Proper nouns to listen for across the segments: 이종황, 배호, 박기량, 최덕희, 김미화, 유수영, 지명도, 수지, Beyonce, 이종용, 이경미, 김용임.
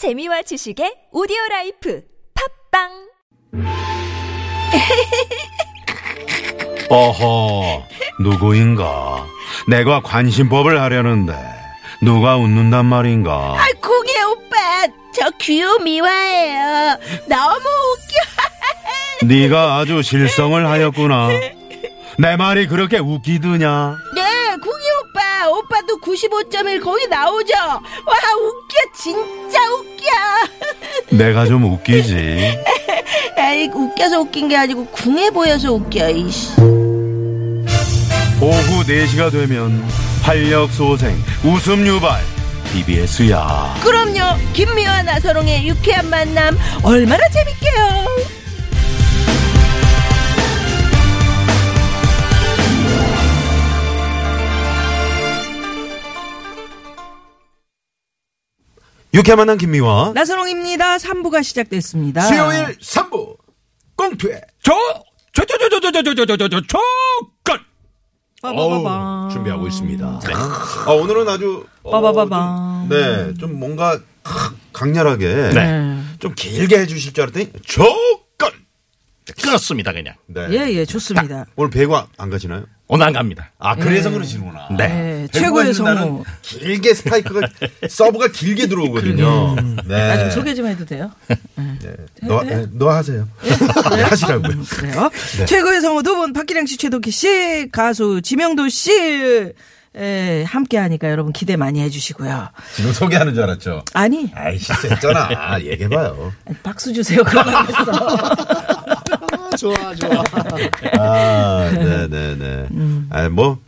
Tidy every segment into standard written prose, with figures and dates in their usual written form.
재미와 지식의 오디오라이프 팝빵. 어허, 누구인가? 내가 관심법을 하려는데 누가 웃는단 말인가? 아, 공예 오빠, 저 귀요 미화예요. 너무 웃겨. 네가 아주 실성을 하였구나. 내 말이 그렇게 웃기드냐? 네, 공예 오빠, 오빠도 95.1 거기 나오죠? 와, 웃겨, 진짜 웃겨. 내가 좀 웃기지? 아이, 웃겨서 웃긴 게 아니고 궁해 보여서 웃겨. 이씨. 오후 4시가 되면 활력소생, 웃음 유발, BBS야. 그럼요, 김미화 나설옹의 유쾌한 만남 얼마나 재밌게요. 유쾌한 만남 김미화 나설옹입니다. 3부가 시작됐습니다. 수요일 3부 꽁트에 조건 빠바바바 준비하고 있습니다. 네. 아, 오늘은 아주 빠바바바 네, 좀 뭔가 강렬하게 네. 좀 길게 해주실 줄 알았더니 조건 끊었습니다 그냥. 네. 예예, 좋습니다. 오늘 배구 안 가시나요? 오늘 안 갑니다. 아, 그래서 예. 그러시구나. 네, 최고의 성우. 길게 스파이크가 서브가 길게 들어오거든요. 네. 나 좀 소개 좀 해도 돼요? 네. 너 하세요. 네, 하시라고요. 그래요? 네. 최고의 성우 두 분, 박기량 씨, 최덕희 씨, 가수 지명도 씨. 예, 함께 하니까 여러분 기대 많이 해주시고요. 지금 소개하는 줄 알았죠? 아니. 아이씨, 했잖아. 아, 얘기해봐요. 박수 주세요. 그런 거 했어. 좋아. 아, 네네네. 아, 뭐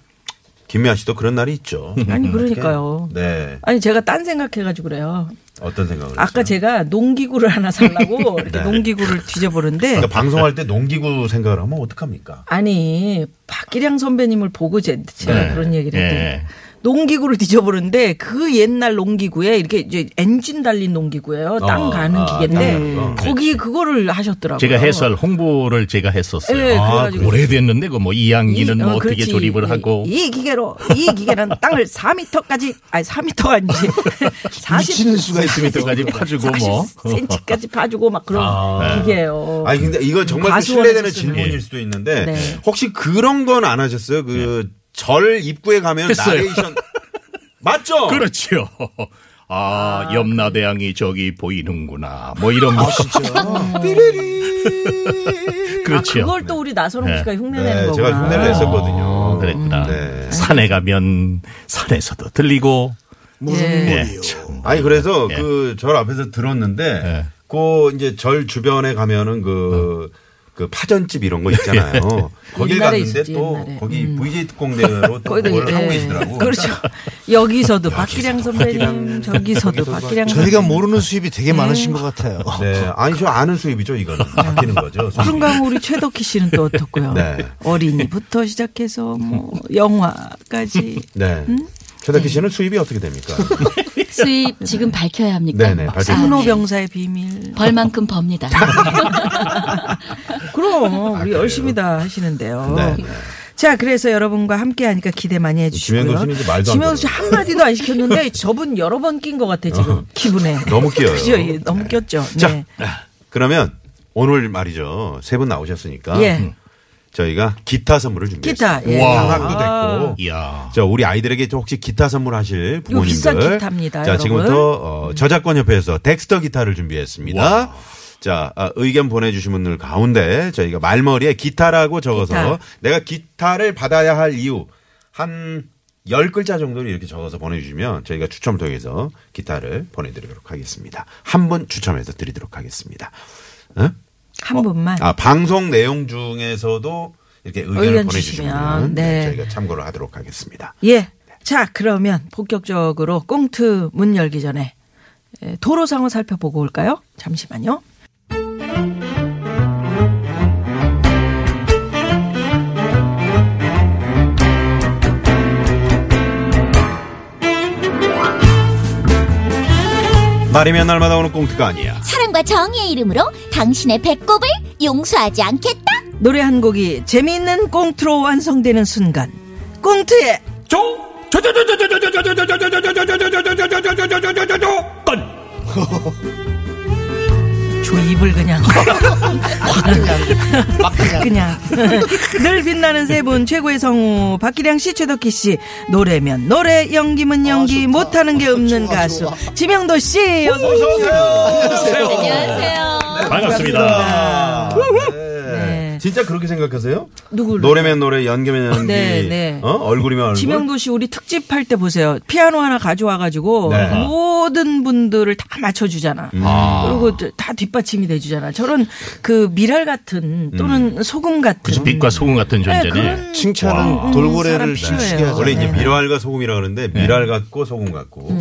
김미아 씨도 그런 날이 있죠. 아니, 그러니까요. 네. 아니, 제가 딴 생각해가지고 그래요. 어떤 생각을? 아까 했어요? 제가 농기구를 하나 살라고 이렇게 네. 농기구를 뒤져보는데. 그러니까 방송할 때 농기구 생각을 하면 어떡합니까? 아니, 박기량 선배님을 보고 제가 네. 그런 얘기를 했더니 농기구를 뒤져보는데 그 옛날 농기구에 이렇게 이제 엔진 달린 농기구예요. 땅 가는 기계인데 거기 그거를 하셨더라고요. 제가 해설 홍보를 제가 했었어요. 네, 아, 오래됐는데 그 뭐 이양기는 뭐 어떻게 그렇지. 조립을 하고 이 기계는 땅을 4m까지 아니 4m가 아니지 40cm까지 파주고 뭐 40cm까지 파주고 막 그런 기계예요. 아니, 근데 이거 정말 실례되는 질문일 수도 있는데 네. 혹시 그런 건 안 하셨어요? 그 네. 절 입구에 가면 했어요. 나레이션 맞죠? 그렇죠. 아, 염라대왕이 저기 보이는구나. 뭐 이런 거. 아, 진짜. 띠리리. 그렇죠. 아, 그걸 또 우리 나설옹 씨가 흉내내는 거구나. 제가 흉내를 했었거든요. 그랬구나. 네. 산에 가면 산에서도 들리고. 무슨 말이요? 아니, 그래서 그 절 앞에서 들었는데 그 이제 절 주변에 가면은 그 파전집 이런 거 있잖아요. 거길 갔는데 있었지, 또 옛날에. 거기 VJ 특공대로 또 뭘 하고 계시더라고. 그렇죠. 여기서도 박기량 선배님, 저기서도 박기량. 저희가 모르는 수입이 되게 많으신 것 같아요. 네, 아니, 저 아는 수입이죠. 이거는 바뀌는 거죠. 그런가 하면 우리 최덕희 씨는 또 어떻고요? 네. 어린이부터 시작해서 뭐 영화까지. 네. 최덕희 씨는 수입이 어떻게 됩니까? 수입 지금 밝혀야 합니까? 네네. 산호병사의 비밀. 벌만큼 법니다. 그럼 우리 열심히 다 하시는데요. 네. 자, 그래서 여러분과 함께 하니까 기대 많이 해주시고요. 지명도 씨 한마디도 안 시켰는데 저분 여러 번 낀 것 같아 지금. 기분에. 너무 끼어요. 그죠? 예, 너무 꼈죠. 네. 자, 그러면 오늘 말이죠. 세 분 나오셨으니까. 예. 저희가 기타 선물을 준비했습니다. 기타, 예. 방학도 됐고. 이야. 자, 우리 아이들에게 혹시 기타 선물하실 부모님들. 비싼 기타입니다. 자, 여러분. 지금부터 저작권협회에서 덱스터 기타를 준비했습니다. 와. 자, 의견 보내주신 분들 가운데 저희가 말머리에 기타라고 적어서 기타. 내가 기타를 받아야 할 이유 한 10글자 정도를 이렇게 적어서 보내주시면 저희가 추첨을 통해서 기타를 보내드리도록 하겠습니다. 한 분 추첨해서 드리도록 하겠습니다. 응? 한 분만. 아, 방송 내용 중에서도 이렇게 의견을 보내주시면 네. 저희가 참고를 하도록 하겠습니다. 예. 네. 자, 그러면 본격적으로 꽁트 문 열기 전에 도로 상황 살펴보고 올까요? 잠시만요. 말이면 날마다 오는 꽁트가 아니야. 사랑과 정의의 이름으로 당신의 배꼽을 용서하지 않겠다. 노래 한 곡이 재미있는 꽁트로 완성되는 순간 꽁트의 조건 저 입을 그냥 그냥 늘 빛나는 세 분 최고의 성우 박기량 씨, 최덕희 씨. 노래면 노래, 연기면 연기, 못하는 게 없는 가수 지명도 씨. 어서 오세요. 안녕하세요. 안녕하세요. 네, 반갑습니다. 진짜 그렇게 생각하세요? 누구를? 노래면 노래, 연기면 연기, 네. 어? 얼굴이면 얼굴. 지명도 씨 우리 특집할 때 보세요. 피아노 하나 가져와가지고 네. 모든 분들을 다 맞춰주잖아. 그리고 다 뒷받침이 돼주잖아. 저런 그 미랄 같은 또는 소금 같은. 그치, 빛과 소금 같은 존재네. 네, 칭찬은 돌고래를 춤추게 하죠. 원래 이제 미랄과 소금이라 그러는데 미랄 같고 소금 같고.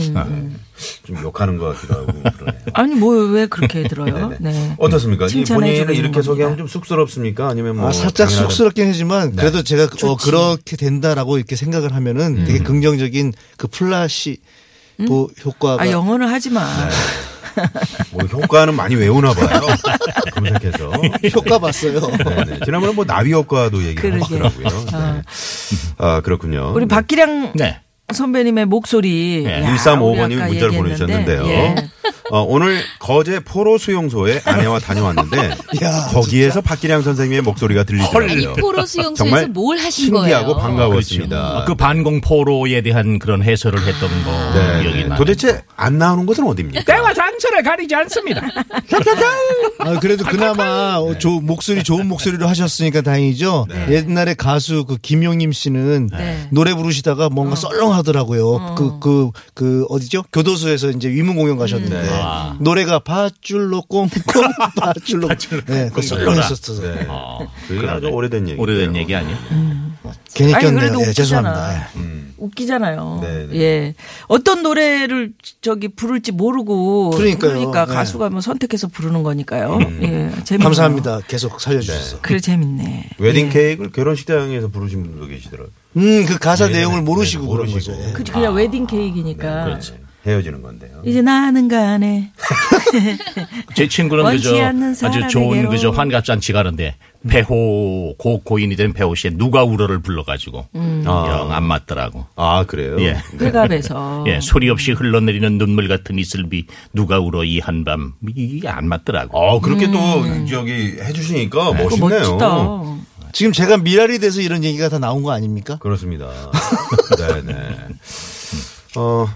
좀 욕하는 것 같기도 하고 그러네요. 아니 뭐 왜 그렇게 들어요? 네. 어떻습니까? 본인을 이렇게 소개하면 좀 쑥스럽습니까? 아니면 뭐 살짝 당연하게... 쑥스럽긴 하지만 그래도 네. 제가 그렇게 된다라고 이렇게 생각을 하면은 되게 긍정적인 그 플라시 보 효과가. 아 영어는 하지 마. 네. 뭐 효과는 많이 외우나 봐요. 검색해서 효과 봤어요. 네. 지난번에 뭐 나비 효과도 얘기하더라고요. 네. 아 그렇군요. 우리 박기량. 네. 선배님의 목소리. 네. 1355번님이 문자를 보내주셨는데요. 예. 오늘 거제 포로 수용소에 아내와 다녀왔는데 야, 거기에서 박기량 선생님의 목소리가 들리더라고요. 포로 수용소에서 뭘 하신 신기하고 거예요? 신기하고 반가웠습니다. 그렇죠. 그 반공포로에 대한 그런 해설을 했던 거 네. 기억이 나요. 도대체 안 나오는 곳은 어디입니까? 때와 장소를 가리지 않습니다. 아, 그래도 그나마 네. 목소리 좋은 목소리로 하셨으니까 다행이죠. 네. 옛날에 가수 그 김용임 씨는 네. 노래 부르시다가 뭔가 썰렁하고 하더라고요. 그 어디죠? 교도소에서 이제 위문 공연 가셨는데 노래가 밧줄로 꼼꼼 밧줄로 네, 그 썰렁했었어요. 네. 그게 아주 오래된 얘기. 오래된 얘기 아니에요? 괜히 꼈네요. 예, 죄송합니다. 웃기잖아요. 네네. 예. 어떤 노래를 부를지 모르고 그러니까 가수가 뭐 선택해서 부르는 거니까요. 예. 재밌네요. 감사합니다. 계속 살려 주셔서. 네. 그래 재밌네. 웨딩 케이크를 결혼식장에서 부르신 분도 계시더라고요. 그 가사 내용을 모르시고 그런 거죠. 그냥 웨딩 케이크니까. 그렇지. 헤어지는 건데요. 이제 나는 가네. 제 친구는 그저 아주 좋은 그저 환갑잔치 가는데 배호 고인이 된 배호 씨의 누가 울어를 불러가지고 영 안 맞더라고. 아 그래요? 예. 회갑에서 예 소리 없이 흘러내리는 눈물 같은 이슬비 누가 울어 이 한밤 이게 안 맞더라고. 아 그렇게 또 저기 해주시니까 네. 멋있네요. 멋지다. 지금 제가 미랄이 돼서 이런 얘기가 다 나온 거 아닙니까? 그렇습니다. 네네.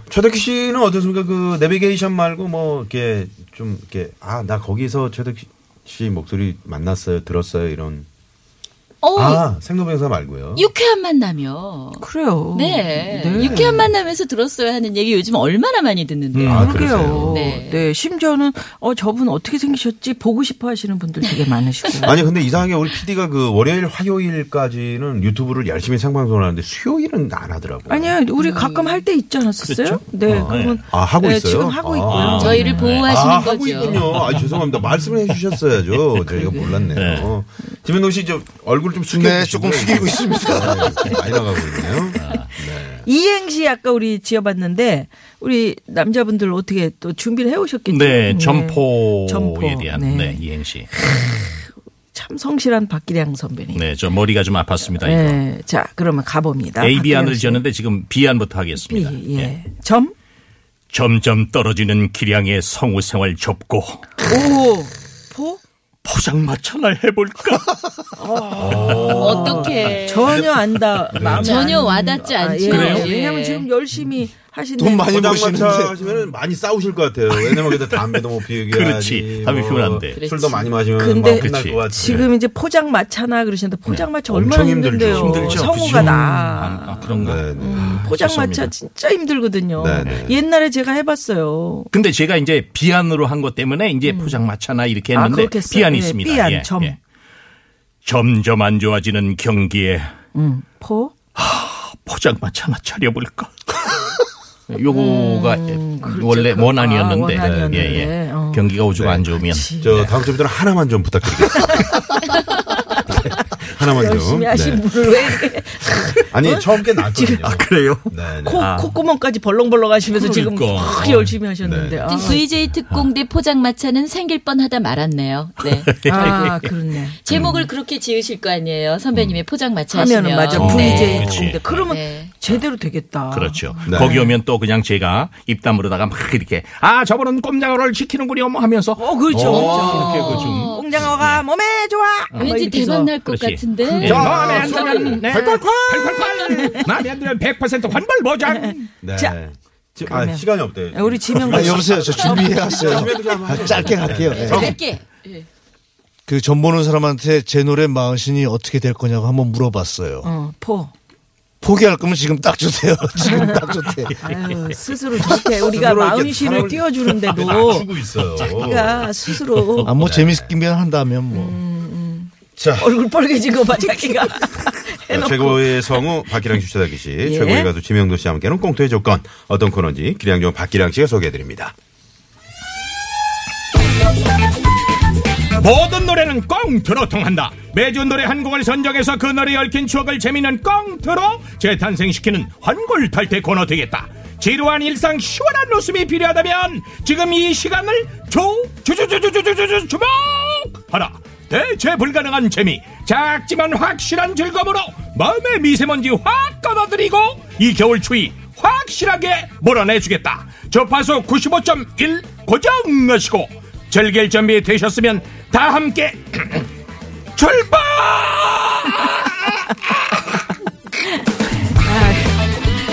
최덕희 씨는 어떻습니까? 그 내비게이션 말고 뭐 이렇게 좀 이렇게 나 거기서 최덕희 씨 목소리 만났어요, 들었어요 이런. 생동병사 말고요. 유쾌한 만남이요. 그래요. 네. 유쾌한 만남에서 들었어야 하는 얘기 요즘 얼마나 많이 듣는데요. 그러게요. 네. 심지어는 저분 어떻게 생기셨지 보고 싶어 하시는 분들 되게 많으시고요. 아니 근데 이상하게 우리 PD가 그 월요일 화요일까지는 유튜브를 열심히 생방송을 하는데 수요일은 안 하더라고요. 아니요. 우리 가끔 할 때 있지 않았었어요? 그렇죠? 네. 그러면 하고 있어요? 지금 하고 있고요. 저희를 보호하시는 거죠. 하고 있군요. 죄송합니다. 말씀을 해 주셨어야죠. 저희가 몰랐네요. 네. 지명도 씨 얼굴 조금 숙이고 있습니다. 많이 나가고 있네요. 네. 이행시 아까 우리 지어봤는데 우리 남자분들 어떻게 또 준비를 해오셨겠죠? 네. 점포에 대한 이행시. 참 성실한 박기량 선배님. 네. 저 머리가 좀 아팠습니다. 네. 이거. 자 그러면 가봅니다. AB안을 지었는데 지금 B안부터 하겠습니다. B, 예. 점? 점점 떨어지는 기량의 성우 생활 접고. 오. 포? 포장마차나 해볼까? 어떡해. 전혀 안다. 전혀 와닿지 않죠. 그래요? 왜냐면 지금 열심히 하시는 돈 많이 버시는데 하시면 많이 싸우실 것 같아요. 왜냐면 그때 담배도 못 피우게 그렇지. 담배 피우면 안 돼. 술도 많이 마시면 근데 끝날 것 같아. 지금 이제 포장마차나 그러시는데 포장마차 얼마나 힘든데요. 힘들죠. 성우가 나. 그런가. 포장마차 진짜 힘들거든요. 네네. 옛날에 제가 해봤어요. 근데 제가 이제 비안으로 한 것 때문에 이제 포장마차나 이렇게 했는데 비안이 있습니다. 비안 점. 예. 점점 안 좋아지는 경기에 포장마차나 차려볼까. 요거가 원래 원안이었는데 예. 경기가 오죽 안 좋으면. 다음 주부터는 하나만 좀 부탁드리겠습니다. 하나만요. 열심히 하신 분을 왜 이렇게. 아니 어? 처음 게 낫거든요. 아 그래요? 네네. 콧구멍까지 벌렁벌렁 하시면서 그러니까. 지금 막 열심히 하셨는데. 아. VJ 특공 뒤 포장마차는 생길 뻔하다 말았네요. 네. 아 그렇네. 제목을 그렇게 지으실 거 아니에요. 선배님의 포장마차 하시면. 하면은 맞아. VJ 특공 뒤. 그러면 네. 제대로 되겠다. 그렇죠. 네. 거기 오면 또 그냥 제가 입담으로다가 막 이렇게 아 저번은 꼼장어를 지키는군요 뭐 하면서. 어 그렇죠. 이렇게 그 좀. 꼼장어가 몸에 좋아. 왠지 대박 날 것 같은데. 네. 저 마음에 안 들면 콸콸콸. 마음에 안 들면 100% 환불 보장. 네. 자, 아, 시간이 없대요. 우리 지명도. 아, 여보세요. 저 준비해왔어요. 아, 짧게 갈게요. 네. 짧게. 네. 그 전 보는 사람한테 제 노래 마흔신이 어떻게 될 거냐고 한번 물어봤어요. 포. 포기할 거면 지금 딱 주세요. 지금 딱 좋대. 아유, 스스로 좋대. 우리가 마흔신을 띄워주는데도. 맞추고 있어요. 자기가 스스로. 아, 뭐 네. 재밌기만 한다면 뭐. 자. 얼굴 빨개지고 봐, 자기가. 최고의 성우 박기량 씨, 최덕희 씨, 예? 최고의 가수 지명도 씨와 함께하는 꽁트의 조건. 어떤 코너인지 기량종 박기량 씨가 소개해드립니다. 모든 노래는 꽁트로 통한다. 매주 노래 한 곡을 선정해서 그 노래에 얽힌 추억을 재미있는 꽁트로 재탄생시키는 환골탈태 코너 되겠다. 지루한 일상 시원한 웃음이 필요하다면 지금 이 시간을 주목하라. 대체 불가능한 재미, 작지만 확실한 즐거움으로 마음의 미세먼지 확 끊어드리고 이 겨울 추위 확실하게 몰아내주겠다. 주파수 95.1 고정하시고 즐길 준비 되셨으면 다 함께 출발!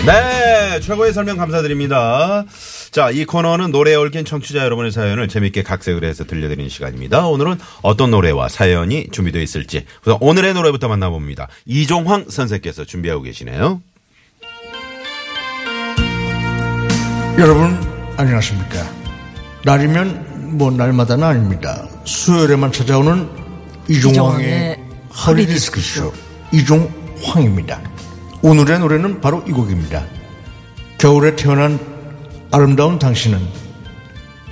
네, 최고의 설명 감사드립니다. 자, 이 코너는 노래에 얽힌 청취자 여러분의 사연을 재미있게 각색을 해서 들려드리는 시간입니다. 오늘은 어떤 노래와 사연이 준비되어 있을지 우선 오늘의 노래부터 만나봅니다. 이종황 선생님께서 준비하고 계시네요. 여러분 안녕하십니까. 날이면 뭐 날마다는 아닙니다. 수요일에만 찾아오는 이종황의 허리디스크쇼 이종황입니다. 오늘의 노래는 바로 이 곡입니다. 겨울에 태어난 아름다운 당신은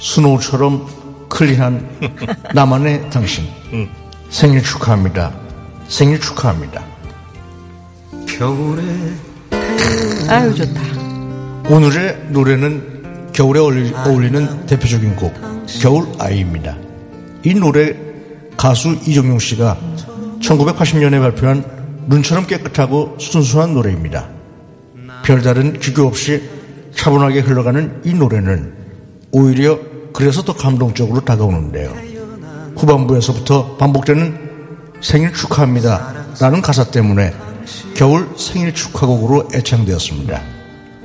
스노우처럼 클린한 나만의 당신. 생일 축하합니다. 생일 축하합니다. 겨울에 아유 좋다. 오늘의 노래는 겨울에 어울리는 대표적인 곡 겨울아이입니다. 이 노래 가수 이종용 씨가 1980년에 발표한 눈처럼 깨끗하고 순수한 노래입니다. 별다른 기교 없이 차분하게 흘러가는 이 노래는 오히려 그래서 더 감동적으로 다가오는데요. 후반부에서부터 반복되는 생일 축하합니다 라는 가사 때문에 겨울 생일 축하곡으로 애창되었습니다.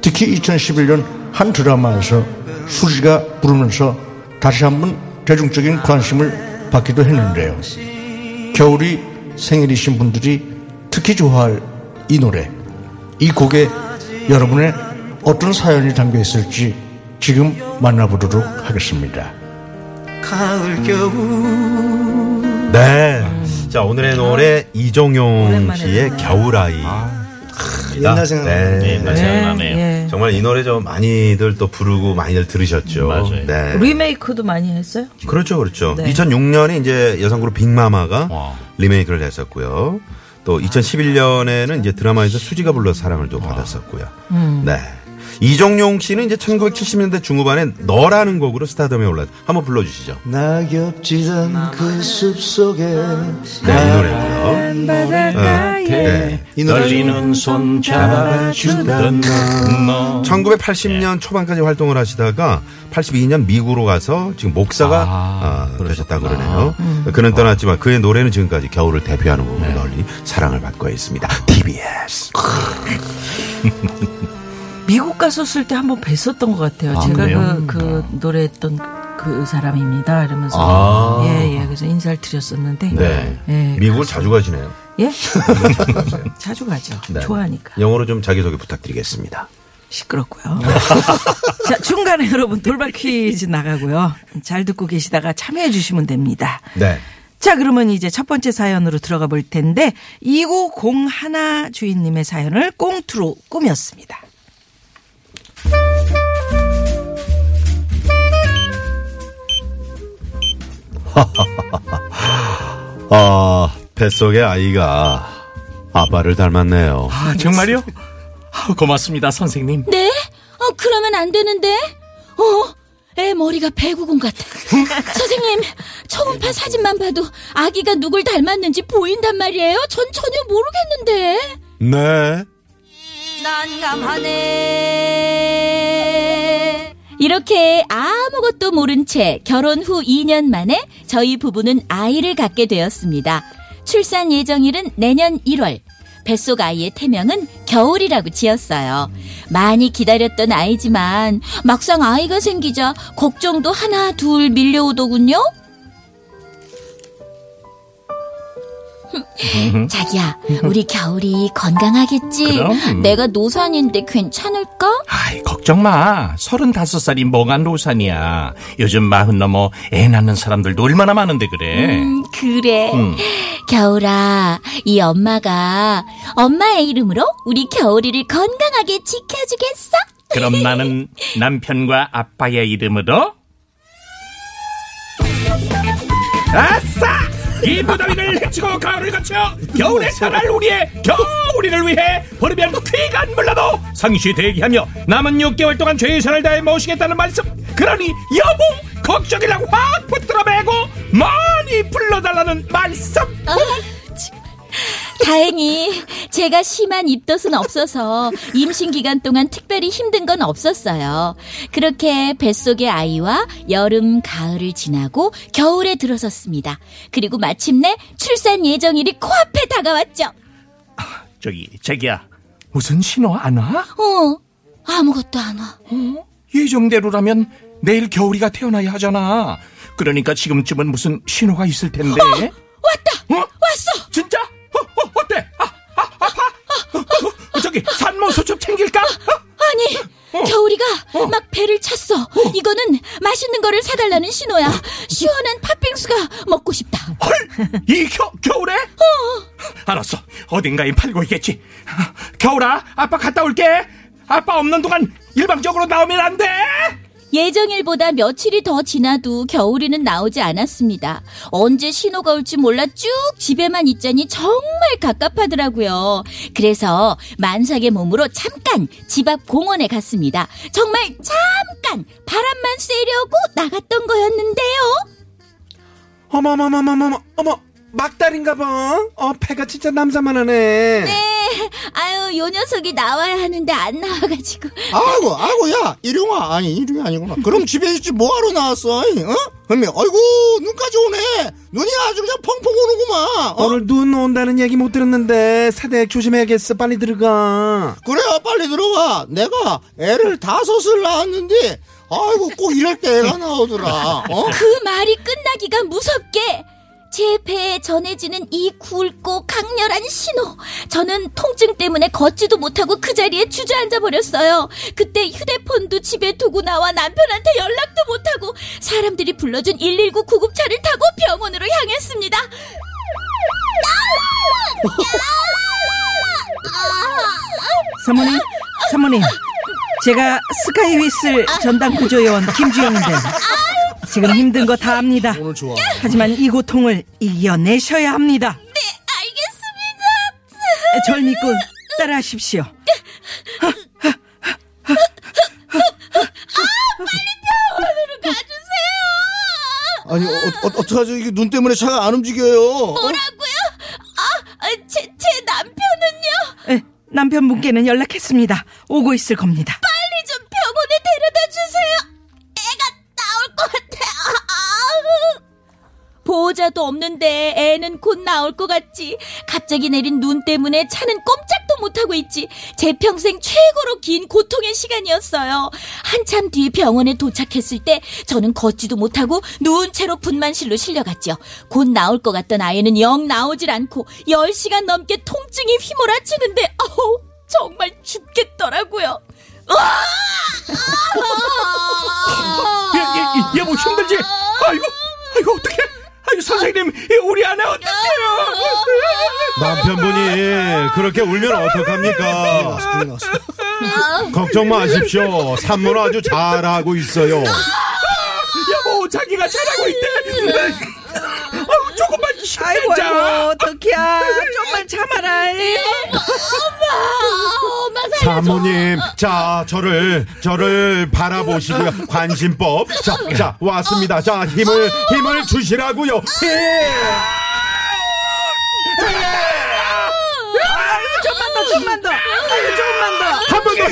특히 2011년 한 드라마에서 수지가 부르면서 다시 한번 대중적인 관심을 받기도 했는데요. 겨울이 생일이신 분들이 특히 좋아할 이 노래, 이 곡에 여러분의 어떤 사연이 담겨 있을지 지금 만나보도록 하겠습니다. 가을 겨울. 네. 자, 오늘의 노래 이종용 씨의 겨울아이. 옛날 생각나네요. 네, 옛날 생각나네요. 네. 정말 이 노래 좀 많이들 또 부르고 많이들 들으셨죠. 맞아요. 네. 리메이크도 많이 했어요? 그렇죠, 그렇죠. 네. 2006년에 이제 여성그룹 빅마마가 리메이크를 했었고요. 또 2011년에는 이제 드라마에서 수지가 불러서 사랑을 또 받았었고요. 네. 이종용 씨는 이제 1970년대 중후반에 너라는 곡으로 스타덤에 올랐. 한번 불러주시죠. 낙엽지던 그 숲속에. 네, 이 노래고요. 네. 이 노래. 떨리는 손 잡아주던 너. 1980년 초반까지 활동을 하시다가 82년 미국으로 가서 지금 목사가 되셨다고 그러네요. 그는 떠났지만 그의 노래는 지금까지 겨울을 대표하는 곡으로 널리 사랑을 받고 있습니다. TBS. 미국 갔었을 때 한번 뵀었던 것 같아요. 제가 그 노래했던 그 사람입니다. 이러면서 예예 그래서 인사를 드렸었는데. 네. 예, 미국을 자주 가시네요. 예? 자주 가죠. 네. 좋아하니까. 영어로 좀 자기소개 부탁드리겠습니다. 시끄럽고요. 자, 중간에 여러분 돌발 퀴즈 나가고요. 잘 듣고 계시다가 참여해 주시면 됩니다. 네. 자, 그러면 이제 첫 번째 사연으로 들어가 볼 텐데 2901 주인님의 사연을 꽁트로 꾸몄습니다. 뱃속의 아이가 아빠를 닮았네요. 아, 정말요? 고맙습니다, 선생님. 네? 그러면 안 되는데? 애 머리가 배구공 같아. 선생님, 초음파 사진만 봐도 아기가 누굴 닮았는지 보인단 말이에요? 전 전혀 모르겠는데. 네. 난감하네. 이렇게 아무것도 모른 채 결혼 후 2년 만에 저희 부부는 아이를 갖게 되었습니다. 출산 예정일은 내년 1월. 뱃속 아이의 태명은 겨울이라고 지었어요. 많이 기다렸던 아이지만 막상 아이가 생기자 걱정도 하나 둘 밀려오더군요. 자기야, 우리 겨울이 건강하겠지? 그럼. 내가 노산인데 괜찮을까? 아이, 걱정 마. 35살이 뭐가 노산이야. 요즘 40 넘어 애 낳는 사람들도 얼마나 많은데 그래. 그래. 겨울아, 이 엄마가 엄마의 이름으로 우리 겨울이를 건강하게 지켜주겠어? 그럼 나는 남편과 아빠의 이름으로 아싸! 이 무더위를 헤치고 가을을 거쳐 겨울에 살아날 우리의 겨울이를 위해 부르면 귀가 물러도 상시 대기하며 남은 6개월 동안 최선을 다해 모시겠다는 말씀. 그러니 여보, 걱정이라고 확 붙들어매고 많이 불러달라는 말씀. 다행히 제가 심한 입덧은 없어서 임신 기간 동안 특별히 힘든 건 없었어요. 그렇게 뱃속의 아이와 여름, 가을을 지나고 겨울에 들어섰습니다. 그리고 마침내 출산 예정일이 코앞에 다가왔죠. 자기야, 무슨 신호 안 와? 아무것도 안 와. 예정대로라면 내일 겨울이가 태어나야 하잖아. 그러니까 지금쯤은 무슨 신호가 있을 텐데. 왔다! 왔어! 진짜? 어때? 저기 산모수첩 챙길까? 아니, 겨울이가 막 배를 찼어. 이거는 맛있는 거를 사달라는 신호야. 시원한 팥빙수가 먹고 싶다. 헐, 이 겨울에? 알았어, 어딘가에 팔고 있겠지. 겨울아, 아빠 갔다 올게. 아빠 없는 동안 일방적으로 나오면 안 돼. 예정일보다 며칠이 더 지나도 겨울이는 나오지 않았습니다. 언제 신호가 올지 몰라 쭉 집에만 있자니 정말 갑갑하더라고요. 그래서 만삭의 몸으로 잠깐 집 앞 공원에 갔습니다. 정말 잠깐 바람만 쐬려고 나갔던 거였는데요. 어머, 막달인가 봐. 배가 진짜 남사만하네. 네. 아유, 요 녀석이 나와야 하는데 안 나와가지고. 아이고, 야, 일용아. 아니, 일용이 아니구나. 그럼 집에 있지 뭐하러 나왔어? 흠이, 아이고, 눈까지 오네. 눈이 아주 그냥 펑펑 오는구만. 오늘 눈 온다는 얘기 못 들었는데 사대액 조심해야겠어. 빨리 들어가. 그래, 빨리 들어가. 내가 애를 5을 낳았는데 아이고, 꼭 이럴 때 애가 나오더라. 그 말이 끝나기가 무섭게 제 배에 전해지는 이 굵고 강렬한 신호. 저는 통증 때문에 걷지도 못하고 그 자리에 주저앉아 버렸어요. 그때 휴대폰도 집에 두고 나와 남편한테 연락도 못하고 사람들이 불러준 119 구급차를 타고 병원으로 향했습니다. 사모님, 제가 스카이위슬 전담 구조요원 김주영인데 지금 힘든 거 다 압니다. 하지만 이 고통을 이겨내셔야 합니다. 네, 알겠습니다. 절 믿고 따라하십시오. 빨리 병원으로 가주세요. 아니, 어떡하죠? 이게 눈 때문에 차가 안 움직여요. 뭐라고요? 제 남편은요? 네, 남편분께는 연락했습니다. 오고 있을 겁니다. 빨리 좀 병원에 데려다 주세요. 보호자도 없는데 애는 곧 나올 것 같지. 갑자기 내린 눈 때문에 차는 꼼짝도 못하고 있지. 제 평생 최고로 긴 고통의 시간이었어요. 한참 뒤 병원에 도착했을 때 저는 걷지도 못하고 누운 채로 분만실로 실려갔죠. 곧 나올 것 같던 아이는 영 나오질 않고 10시간 넘게 통증이 휘몰아치는데 어우, 정말 죽겠더라고요. 얘 뭐 힘들지? 아이고, 어떡해. 아이고, 선생님, 우리 아내 어떡해요. 남편분이 그렇게 울면 어떡합니까? 걱정 마십시오. 산모는 아주 잘하고 있어요. 여보, 자기가 잘하고 있대. 조금만 힘내자. 아이고 덕희야 좀만 참아라. 엄마 살려줘. 사모님 자 저를 바라보시고요. 관심법 자 왔습니다. 자 힘을 주시라고요. 좀만 더. 한 번 더 해.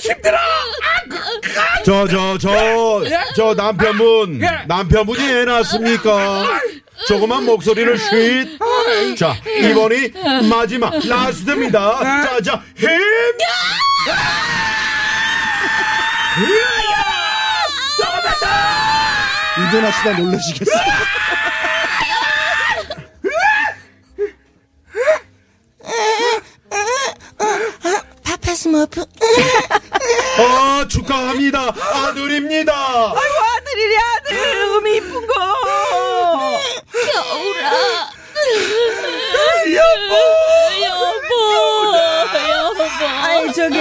힘들어. 저 남편분이 애 낳았습니까? 조그만 목소리를 쉿. 자 이번이 마지막 라스트입니다. 자자 힘. 조금만 더. 이대나 씨가 놀라시겠어. 스머프. 아 축하합니다. 아들입니다. 아이고 아들이래 아들. 이쁜 거. 겨울아. 여보. 아이 저기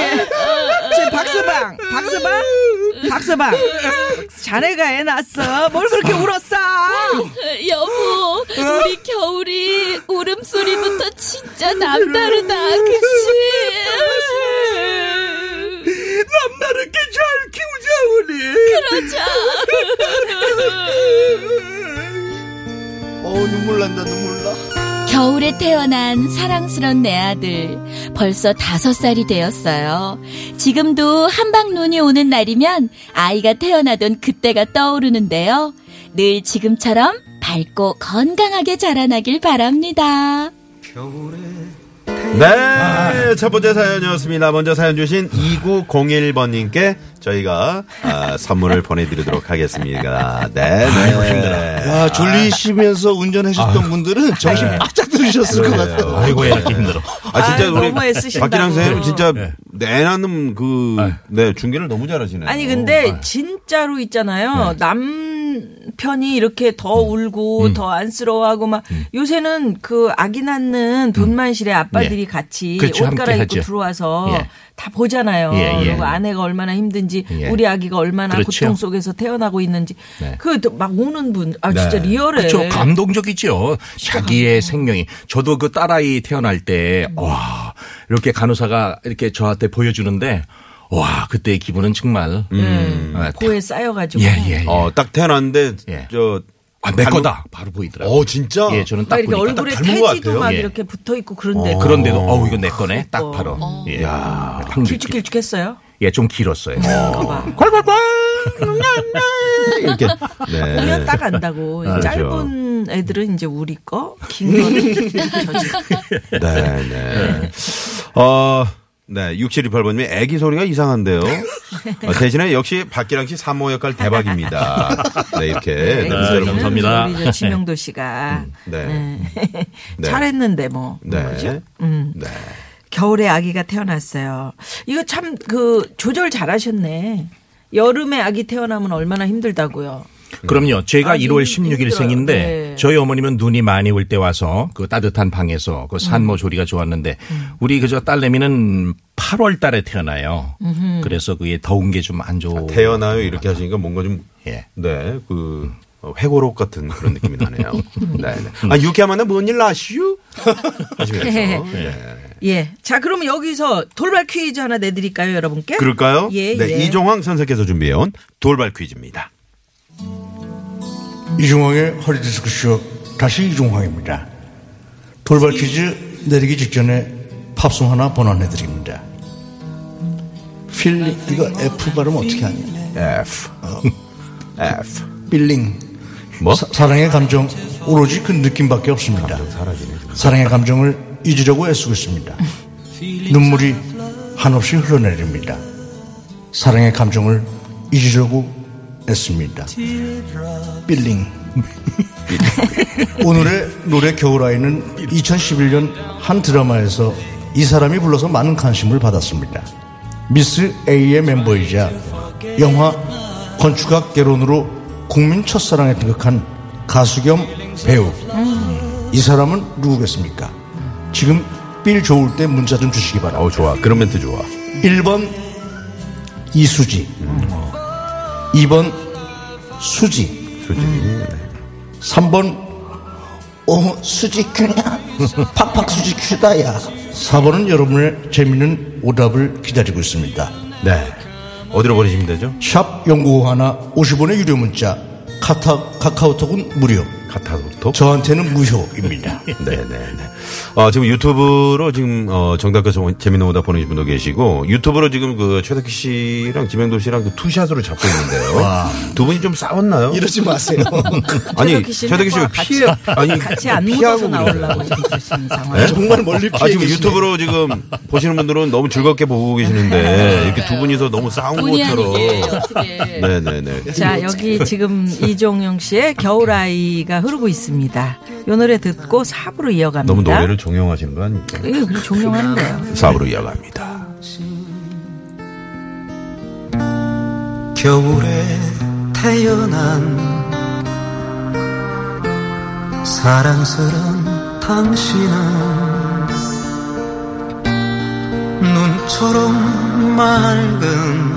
박서방. 자네가 애 낳았어. 뭘 그렇게 울었어? 여보, 우리 겨울이 울음소리부터 진짜 남다르다. 그치? 남다르게 잘 키우자 우리. 그러자. 눈물 난다. 겨울에 태어난 사랑스런 내 아들. 벌써 5살이 되었어요. 지금도 한방 눈이 오는 날이면 아이가 태어나던 그때가 떠오르는데요. 늘 지금처럼 밝고 건강하게 자라나길 바랍니다. 네, 첫 번째 사연이었습니다. 먼저 사연 주신 2901번님께 저희가 선물을 보내드리도록 하겠습니다. 네. 야, 졸리시면서 운전하셨던 분들은 정신 바짝 들으셨을 것 같아요. 아이고, 이렇게 힘들어. 진짜 너무 애쓰신다. 박기량 선생님 진짜 내나는 중계를 너무 잘하시네요. 아니, 근데 진짜로 있잖아요. 남편이 이렇게 더 울고 더 안쓰러워하고 막 요새는 그 아기 낳는 돈만실에 아빠들이 같이 옷 갈아입고 들어와서 다 보잖아요. 그리고 아내가 얼마나 힘든지 우리 아기가 얼마나 고통 속에서 태어나고 있는지 그 막 우는 분 진짜 리얼해. 그렇죠. 감동적이죠. 자기의 생명이. 저도 그 딸아이 태어날 때 와 이렇게 간호사가 이렇게 저한테 보여주는데 와 그때의 기분은 정말 코에 쌓여가지고 딱 태어났는데 내 거다 바로 보이더라고요. 진짜? 예, 저는 딱 보니까 얼굴에 태지도 막 이렇게 붙어 있고 그런데 그런데도 이거 내 거네 딱 바로. 야 길쭉길쭉했어요? 예, 좀 길었어요. 괄괄괄 이렇게 보면 딱 안다고. 짧은 애들은 이제 우리 거, 긴 거는 네. 6728번님이 애기 소리가 이상한데요. 대신에 역시 박기량 씨 사모 역할 대박입니다. 네, 이렇게. 감사합니다. 우리 지명도 씨가. 잘했는데 뭐. 겨울에 아기가 태어났어요. 이거 참 조절 잘하셨네. 여름에 아기 태어나면 얼마나 힘들다고요. 그럼요. 제가 1월 16일 생인데 저희 어머님은 눈이 많이 올 때 와서 그 따뜻한 방에서 그 산모 조리가 좋았는데 우리 그저 딸내미는 8월 달에 태어나요. 그래서 그게 더운 게 좀 안 좋아. 태어나요 이렇게 하시니까 뭔가 좀 회고록 같은 그런 느낌이 나네요. 유쾌하면 뭔 일 나시유? 하시면서. 자, 그러면 여기서 돌발 퀴즈 하나 내드릴까요, 여러분께? 그럴까요? 이종황 선생께서 준비해온 돌발 퀴즈입니다. 이종황의 허리디스크쇼 다시 이종황입니다. 돌발 퀴즈 내리기 직전에 팝송 하나 번안해드립니다. 필링 이거 F 발음 어떻게 하냐? F 필링 뭐? 사랑의 감정 오로지 그 느낌밖에 없습니다. 사랑의 감정을 잊으려고 애쓰고 있습니다. 눈물이 한없이 흘러내립니다. 사랑의 감정을 잊으려고 했습니다. 빌링. 오늘의 노래 겨울아이는 2011년 한 드라마에서 이 사람이 불러서 많은 관심을 받았습니다. 미스 A의 멤버이자 영화 건축학 개론으로 국민 첫사랑에 등극한 가수 겸 배우. 이 사람은 누구겠습니까? 지금 빌 좋을 때 문자 좀 주시기 바랍니다. 좋아. 그런 멘트 좋아. 1번 이수지, 2번 수지. 수지. 3번 수지큐냐 팍팍 수지큐다야. 4번은 여러분의 재미있는 오답을 기다리고 있습니다. 네, 어디로 보내시면 되죠? 샵 0951 50원의 유료 문자. 카카오톡은 무료. 카카오톡? 저한테는 무효입니다. 네네네. 네. 지금 유튜브로 지금 정답과 재밌는 오답 보내신 분도 계시고 유튜브로 지금 그 최덕희 씨랑 지명도 씨랑 그 투샷으로 잡고 있는데요. 와. 두 분이 좀 싸웠나요? 이러지 마세요. 아니 최덕희 씨가 피해 아니 같이 안 묻어서 나오려고 지금 계시는 상황. 네? 정말 멀리 피해. 지금 계시네. 유튜브로 지금 보시는 분들은 너무 즐겁게 보고 계시는데 이렇게 두 분이서 너무 싸운 것처럼. 네네네. 자 여기 지금 이종용 씨의 겨울아이가 흐르고 있습니다. 요 노래 듣고 4부로 이어갑니다. 너무 노래를 종용하시는 거 아니에요? 예, 우리 종용한대요. 4부로 이어갑니다. 겨울에 태어난 사랑스런 당신은 눈처럼 맑은